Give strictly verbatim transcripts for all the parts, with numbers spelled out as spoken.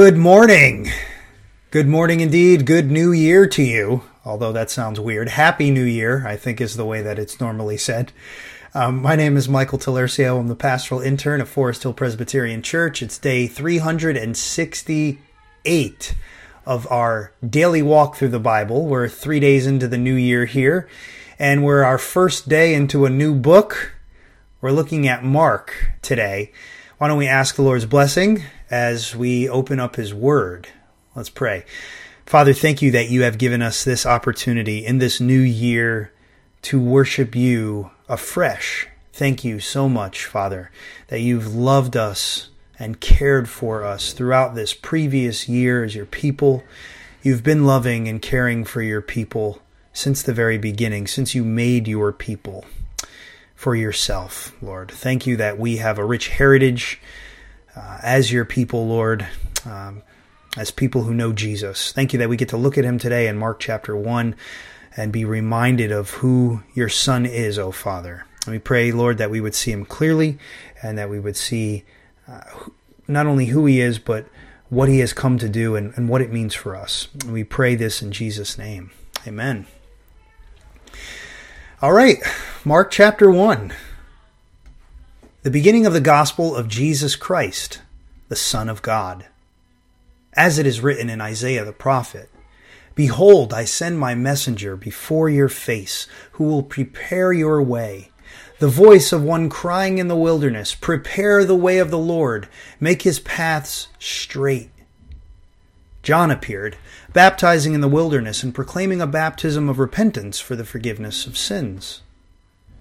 Good morning. Good morning indeed. Good New Year to you, although that sounds weird. Happy New Year, I think, is the way that it's normally said. Um, my name is Michael Talercio. I'm the pastoral intern at Forest Hill Presbyterian Church. It's day three hundred sixty-eight of our daily walk through the Bible. We're three days into the new year here, and we're our first day into a new book. We're looking at Mark today. Why don't we ask the Lord's blessing as we open up His Word? Let's pray. Father, thank you that you have given us this opportunity in this new year to worship you afresh. Thank you so much, Father, that you've loved us and cared for us throughout this previous year as your people. You've been loving and caring for your people since the very beginning, since you made your people for yourself, Lord. Thank you that we have a rich heritage uh, as your people, Lord, um, as people who know Jesus. Thank you that we get to look at him today in Mark chapter one and be reminded of who your Son is, O Father. And we pray, Lord, that we would see him clearly and that we would see uh, not only who he is, but what he has come to do and, and what it means for us. And we pray this in Jesus' name. Amen. All right, Mark chapter one, the beginning of the gospel of Jesus Christ, the Son of God. As it is written in Isaiah the prophet, "Behold, I send my messenger before your face, who will prepare your way. The voice of one crying in the wilderness, 'Prepare the way of the Lord, make his paths straight.'" John appeared, baptizing in the wilderness and proclaiming a baptism of repentance for the forgiveness of sins.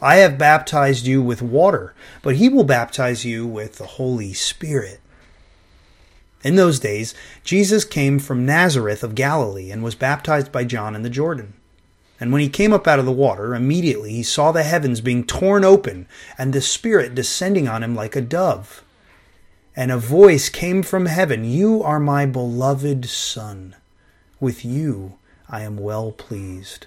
I have baptized you with water, but he will baptize you with the Holy Spirit." In those days, Jesus came from Nazareth of Galilee and was baptized by John in the Jordan. And when he came up out of the water, immediately he saw the heavens being torn open and the Spirit descending on him like a dove. And a voice came from heaven, "You are my beloved Son. With you I am well pleased."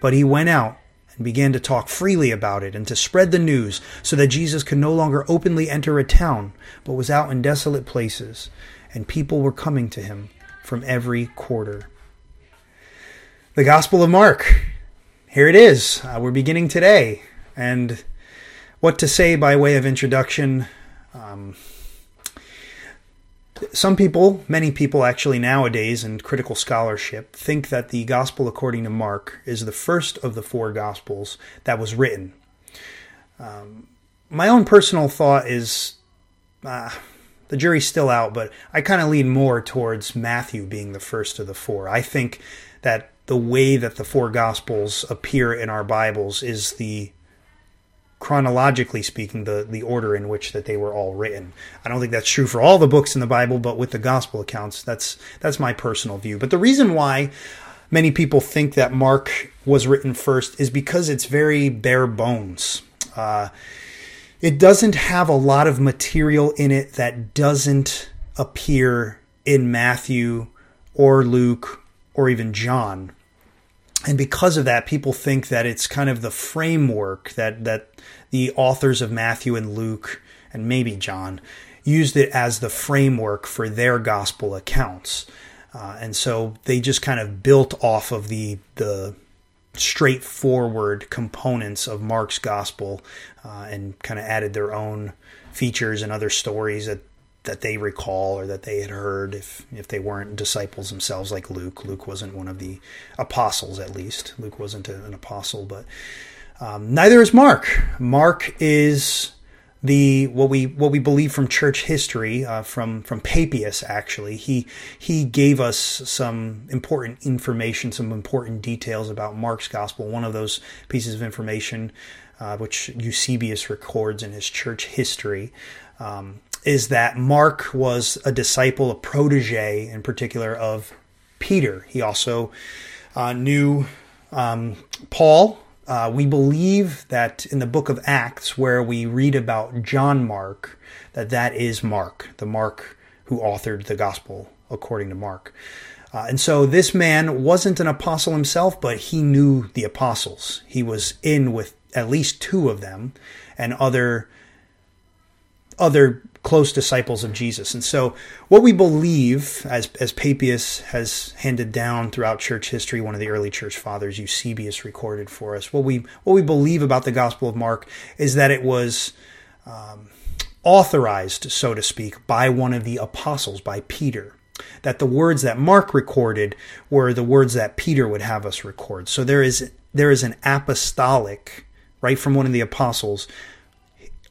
But he went out and began to talk freely about it and to spread the news, so that Jesus could no longer openly enter a town, but was out in desolate places, and people were coming to him from every quarter. The Gospel of Mark. Here it is. Uh, we're beginning today. And what to say by way of introduction? Um, some people, many people actually nowadays in critical scholarship, think that the Gospel according to Mark is the first of the four Gospels that was written. Um, my own personal thought is, uh, the jury's still out, but I kind of lean more towards Matthew being the first of the four. I think that the way that the four Gospels appear in our Bibles is the chronologically speaking, the, the order in which that they were all written. I don't think that's true for all the books in the Bible, but with the gospel accounts, that's that's my personal view. But the reason why many people think that Mark was written first is because it's very bare bones. Uh, it doesn't have a lot of material in it that doesn't appear in Matthew or Luke or even John. And because of that, people think that it's kind of the framework that, that the authors of Matthew and Luke and maybe John used it as the framework for their gospel accounts. Uh, and so they just kind of built off of the the straightforward components of Mark's gospel uh, and kind of added their own features and other stories that that they recall or that they had heard if, if they weren't disciples themselves like Luke. Luke wasn't one of the apostles, at least. Luke wasn't an apostle, but um, neither is Mark. Mark is the what we what we believe from church history, uh, from from Papias, actually. He, he gave us some important information, some important details about Mark's gospel. One of those pieces of information, uh, which Eusebius records in his church history, um, is that Mark was a disciple, a protege in particular, of Peter. He also uh, knew um, Paul. Uh, we believe that in the book of Acts, where we read about John Mark, that that is Mark, the Mark who authored the gospel according to Mark. Uh, and so this man wasn't an apostle himself, but he knew the apostles. He was in with at least two of them and other other close disciples of Jesus. And so what we believe, as as Papias has handed down throughout church history, one of the early church fathers, Eusebius, recorded for us, what we what we believe about the Gospel of Mark is that it was um, authorized, so to speak, by one of the apostles, by Peter. That the words that Mark recorded were the words that Peter would have us record. So there is there is an apostolic, right from one of the apostles,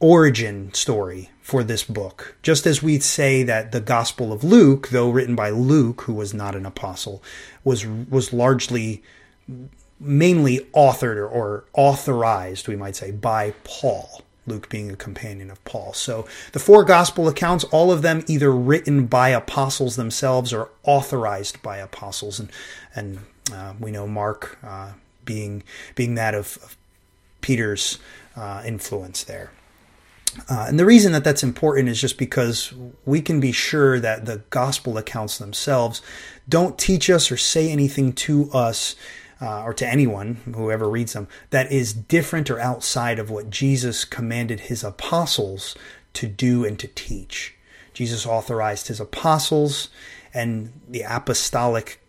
origin story for this book. Just as we say that the Gospel of Luke, though written by Luke, who was not an apostle, was was largely, mainly authored or, or authorized, we might say, by Paul, Luke being a companion of Paul. So the four Gospel accounts, all of them either written by apostles themselves or authorized by apostles. And and uh, we know Mark uh, being, being that of, of Peter's uh, influence there. Uh, and the reason that that's important is just because we can be sure that the gospel accounts themselves don't teach us or say anything to us uh, or to anyone, whoever reads them, that is different or outside of what Jesus commanded his apostles to do and to teach. Jesus authorized his apostles and the apostolic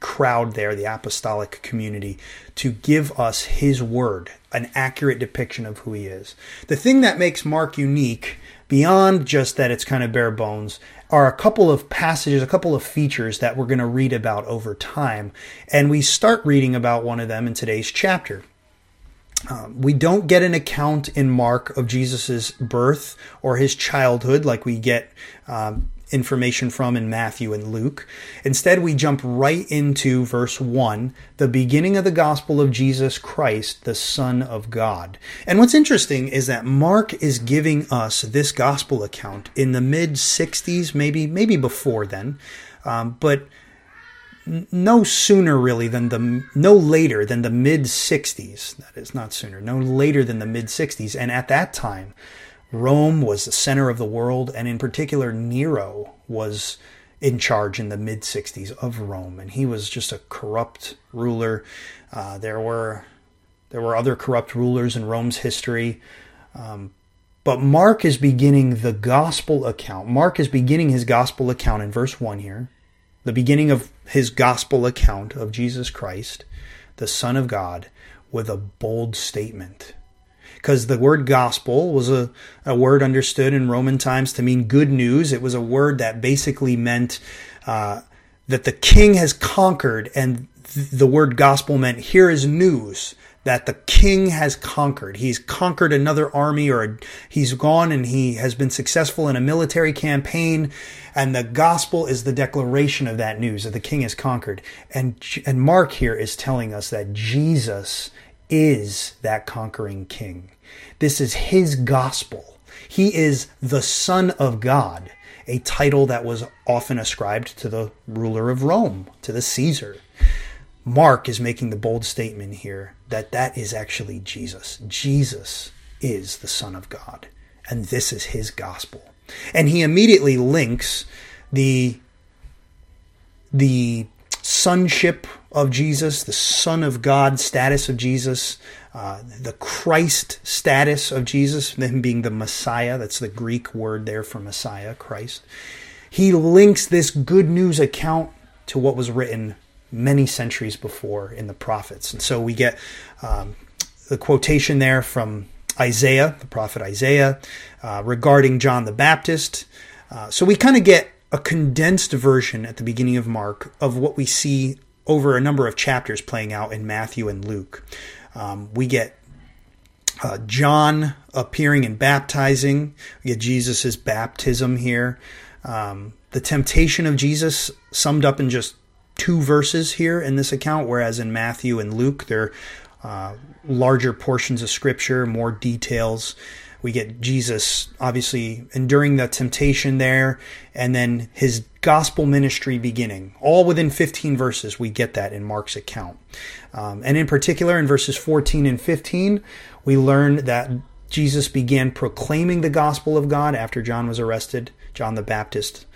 crowd there, the apostolic community, to give us his word, an accurate depiction of who he is. The thing that makes Mark unique, beyond just that it's kind of bare bones, are a couple of passages, a couple of features that we're going to read about over time. And we start reading about one of them in today's chapter. Um, we don't get an account in Mark of Jesus's birth or his childhood like we get um, information from in Matthew and Luke. Instead, we jump right into verse one, the beginning of the gospel of Jesus Christ, the Son of God. And what's interesting is that Mark is giving us this gospel account in the mid sixties, maybe maybe before then, um, but no sooner really than the, no later than the mid sixties. That is not sooner, no later than the mid sixties. And at that time, Rome was the center of the world, and in particular, Nero was in charge in the mid sixties of Rome, and he was just a corrupt ruler. Uh, there were there were other corrupt rulers in Rome's history, um, but Mark is beginning the gospel account. Mark is beginning his gospel account in verse one here, the beginning of his gospel account of Jesus Christ, the Son of God, with a bold statement. Because the word gospel was a, a word understood in Roman times to mean good news. It was a word that basically meant uh, that the king has conquered, and th- the word gospel meant here is news that the king has conquered. He's conquered another army, or a, he's gone and he has been successful in a military campaign, and the gospel is the declaration of that news, that the king has conquered. And, and Mark here is telling us that Jesus is that conquering king. This is his gospel. He is the Son of God, a title that was often ascribed to the ruler of Rome, to the Caesar. Mark is making the bold statement here that that is actually Jesus. Jesus is the Son of God, and this is his gospel. And he immediately links the, the sonship of Jesus, the Son of God status of Jesus, uh, the Christ status of Jesus, him being the Messiah. That's the Greek word there for Messiah, Christ. He links this good news account to what was written many centuries before in the prophets. And so we get um, the quotation there from Isaiah, the prophet Isaiah, uh, regarding John the Baptist. Uh, so we kind of get a condensed version at the beginning of Mark of what we see over a number of chapters playing out in Matthew and Luke. Um, we get uh, John appearing and baptizing. We get Jesus' baptism here. Um, the temptation of Jesus summed up in just two verses here in this account, whereas in Matthew and Luke, they're uh, larger portions of Scripture, more details. We get Jesus obviously enduring the temptation there, and then his gospel ministry beginning. All within fifteen verses, we get that in Mark's account. Um, and in particular, in verses fourteen and fifteen, we learn that Jesus began proclaiming the gospel of God after John was arrested, John the Baptist.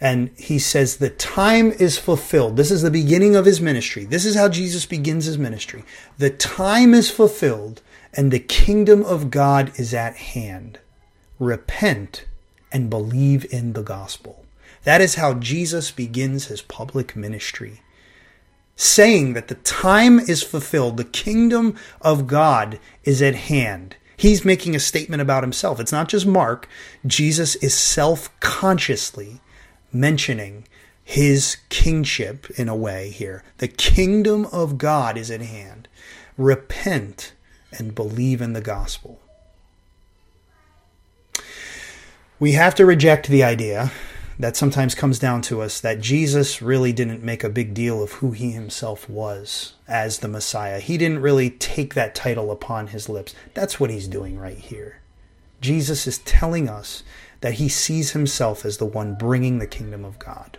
And he says, the time is fulfilled. This is the beginning of his ministry. This is how Jesus begins his ministry. The time is fulfilled, and the kingdom of God is at hand. Repent and believe in the gospel. That is how Jesus begins his public ministry, saying that the time is fulfilled. The kingdom of God is at hand. He's making a statement about himself. It's not just Mark. Jesus is self-consciously mentioning his kingship in a way here. The kingdom of God is at hand. Repent and believe in the gospel. We have to reject the idea that sometimes comes down to us that Jesus really didn't make a big deal of who he himself was as the Messiah. He didn't really take that title upon his lips. That's what he's doing right here. Jesus is telling us that he sees himself as the one bringing the kingdom of God.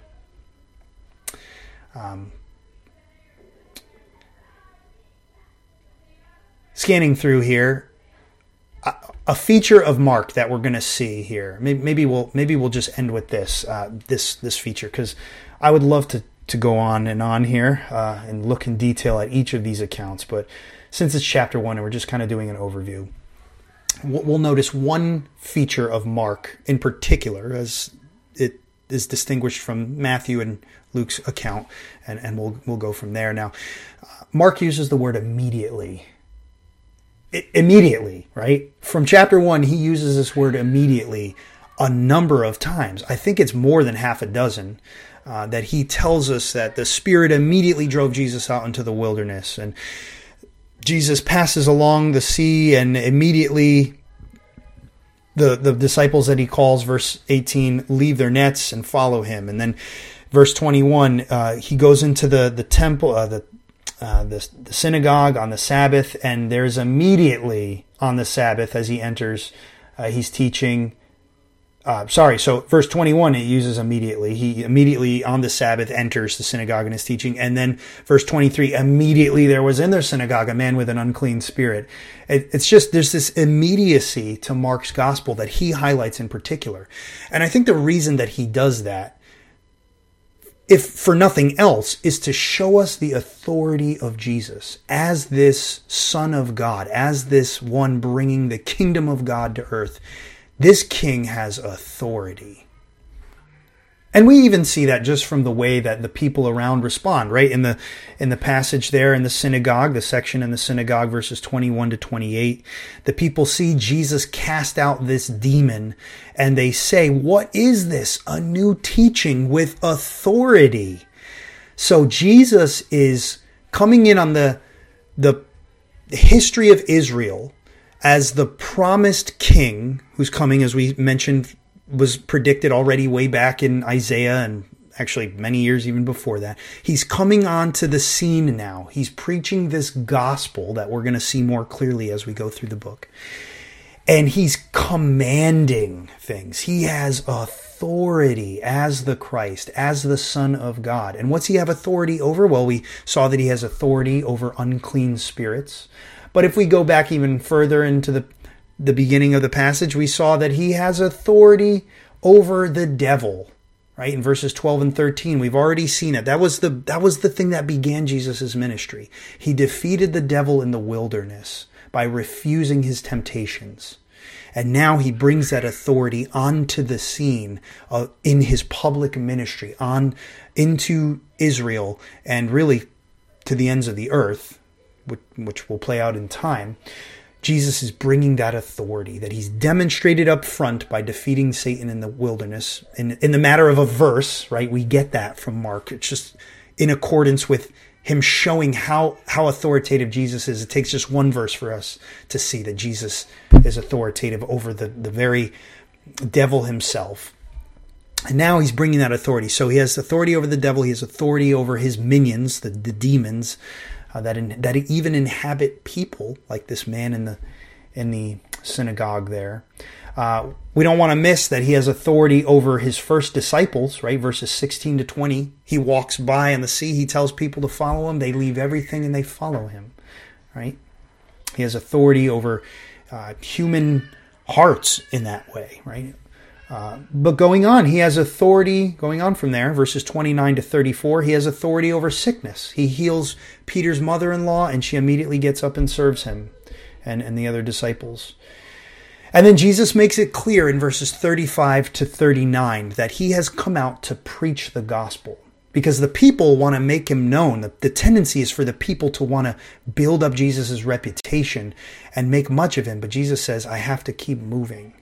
Um, Scanning through here, a feature of Mark that we're going to see here. Maybe we'll maybe we'll just end with this uh, this this feature, because I would love to to go on and on here uh, and look in detail at each of these accounts. But since it's chapter one and we're just kind of doing an overview, we'll notice one feature of Mark in particular as it is distinguished from Matthew and Luke's account, and, and we'll we'll go from there. Now, uh, Mark uses the word immediately. I- immediately, right? From chapter one, he uses this word immediately a number of times. I think it's more than half a dozen uh, that he tells us that the Spirit immediately drove Jesus out into the wilderness, and Jesus passes along the sea, and immediately the, the disciples that he calls, verse eighteen, leave their nets and follow him. And then verse twenty-one, uh, he goes into the, the temple, uh, the, uh, the, the synagogue on the Sabbath, and there's immediately on the Sabbath as he enters, uh, he's teaching. Uh, sorry, so verse twenty-one, it uses immediately. He immediately on the Sabbath enters the synagogue and is teaching. And then verse twenty-three, immediately there was in their synagogue a man with an unclean spirit. It, it's just there's this immediacy to Mark's gospel that he highlights in particular. And I think the reason that he does that, if for nothing else, is to show us the authority of Jesus as this Son of God, as this one bringing the kingdom of God to earth. This king has authority. And we even see that just from the way that the people around respond, right? In the in the passage there in the synagogue, the section in the synagogue, verses twenty-one to twenty-eight, the people see Jesus cast out this demon, and they say, "What is this? A new teaching with authority." So Jesus is coming in on the, the history of Israel as the promised king who's coming, as we mentioned, was predicted already way back in Isaiah and actually many years even before that. He's coming onto the scene now. He's preaching this gospel that we're going to see more clearly as we go through the book. And he's commanding things. He has authority as the Christ, as the Son of God. And what's he have authority over? Well, we saw that he has authority over unclean spirits. But if we go back even further into the, the beginning of the passage, we saw that he has authority over the devil, right? In verses twelve and thirteen, we've already seen it. That was the, that was the thing that began Jesus' ministry. He defeated the devil in the wilderness by refusing his temptations. And now he brings that authority onto the scene uh, in his public ministry, on into Israel and really to the ends of the earth, Which, which will play out in time. Jesus is bringing that authority that he's demonstrated up front by defeating Satan in the wilderness. In, in the matter of a verse, right? We get that from Mark. It's just in accordance with him showing how, how authoritative Jesus is. It takes just one verse for us to see that Jesus is authoritative over the, the very devil himself. And now he's bringing that authority. So he has authority over the devil. He has authority over his minions, the, the demons, Uh, that in, that even inhabit people like this man in the in the synagogue there. Uh, we don't want to miss that he has authority over his first disciples, right? Verses sixteen to twenty. He walks by on the sea. He tells people to follow him. They leave everything and they follow him, right? He has authority over uh, human hearts in that way, right? Uh, but going on, he has authority, going on from there, verses twenty-nine to thirty-four, he has authority over sickness. He heals Peter's mother-in-law, and she immediately gets up and serves him and, and the other disciples. And then Jesus makes it clear in verses thirty-five to thirty-nine that he has come out to preach the gospel, because the people want to make him known. The, the tendency is for the people to want to build up Jesus' reputation and make much of him. But Jesus says, I have to keep moving.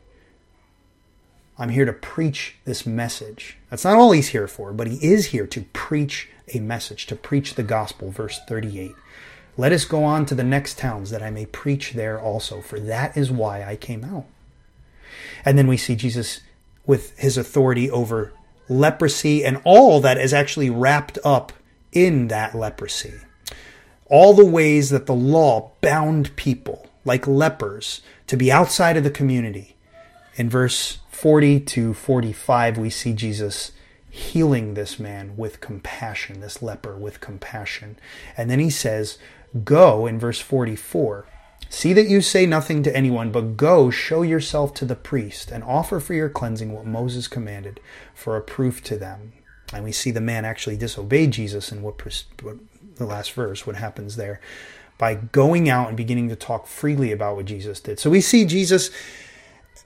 I'm here to preach this message. That's not all he's here for, but he is here to preach a message, to preach the gospel, verse thirty-eight. Let us go on to the next towns that I may preach there also, for that is why I came out. And then we see Jesus with his authority over leprosy and all that is actually wrapped up in that leprosy. All the ways that the law bound people, like lepers, to be outside of the community. In verse forty to forty-five, we see Jesus healing this man with compassion, this leper with compassion. And then he says, go, in verse forty-four, see that you say nothing to anyone, but go, show yourself to the priest, and offer for your cleansing what Moses commanded for a proof to them. And we see the man actually disobey Jesus in what, pres- what the last verse, what happens there, by going out and beginning to talk freely about what Jesus did. So we see Jesus,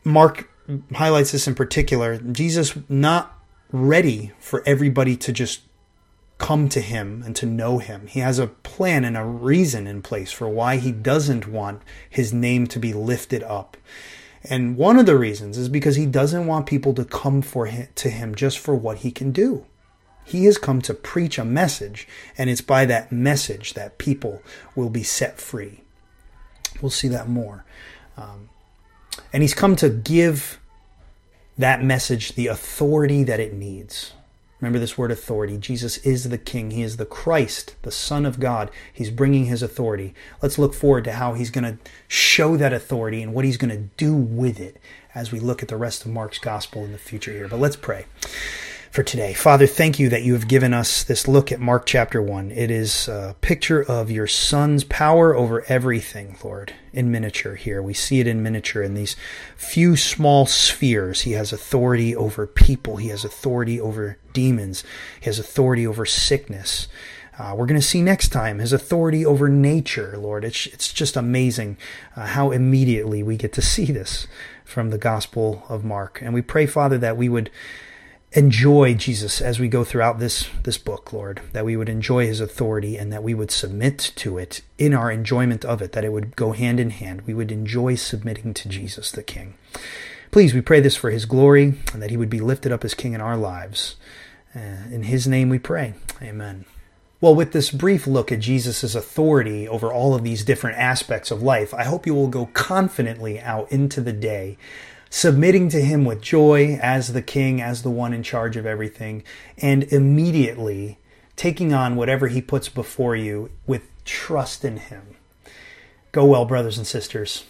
Mark highlights this in particular, Jesus not ready for everybody to just come to him and to know him. He has a plan and a reason in place for why he doesn't want his name to be lifted up. And one of the reasons is because he doesn't want people to come for him, to him just for what he can do. He has come to preach a message, and it's by that message that people will be set free. We'll see that more. Um, and he's come to give that message the authority that it needs. Remember this word authority. Jesus is the King. He is the Christ, the Son of God. He's bringing his authority. Let's look forward to how he's going to show that authority and what he's going to do with it as we look at the rest of Mark's gospel in the future here. But let's pray for today. Father, thank you that you have given us this look at Mark chapter one. It is a picture of your Son's power over everything, Lord, in miniature here. We see it in miniature in these few small spheres. He has authority over people. He has authority over demons. He has authority over sickness. Uh, we're going to see next time his authority over nature, Lord. It's, it's just amazing uh, how immediately we get to see this from the Gospel of Mark. And we pray, Father, that we would enjoy Jesus as we go throughout this, this book, Lord, that we would enjoy his authority and that we would submit to it in our enjoyment of it, that it would go hand in hand. We would enjoy submitting to Jesus, the King. Please, we pray this for his glory and that he would be lifted up as King in our lives. Uh, in his name we pray. Amen. Well, with this brief look at Jesus' authority over all of these different aspects of life, I hope you will go confidently out into the day, submitting to him with joy as the King, as the one in charge of everything, and immediately taking on whatever he puts before you with trust in him. Go well, brothers and sisters.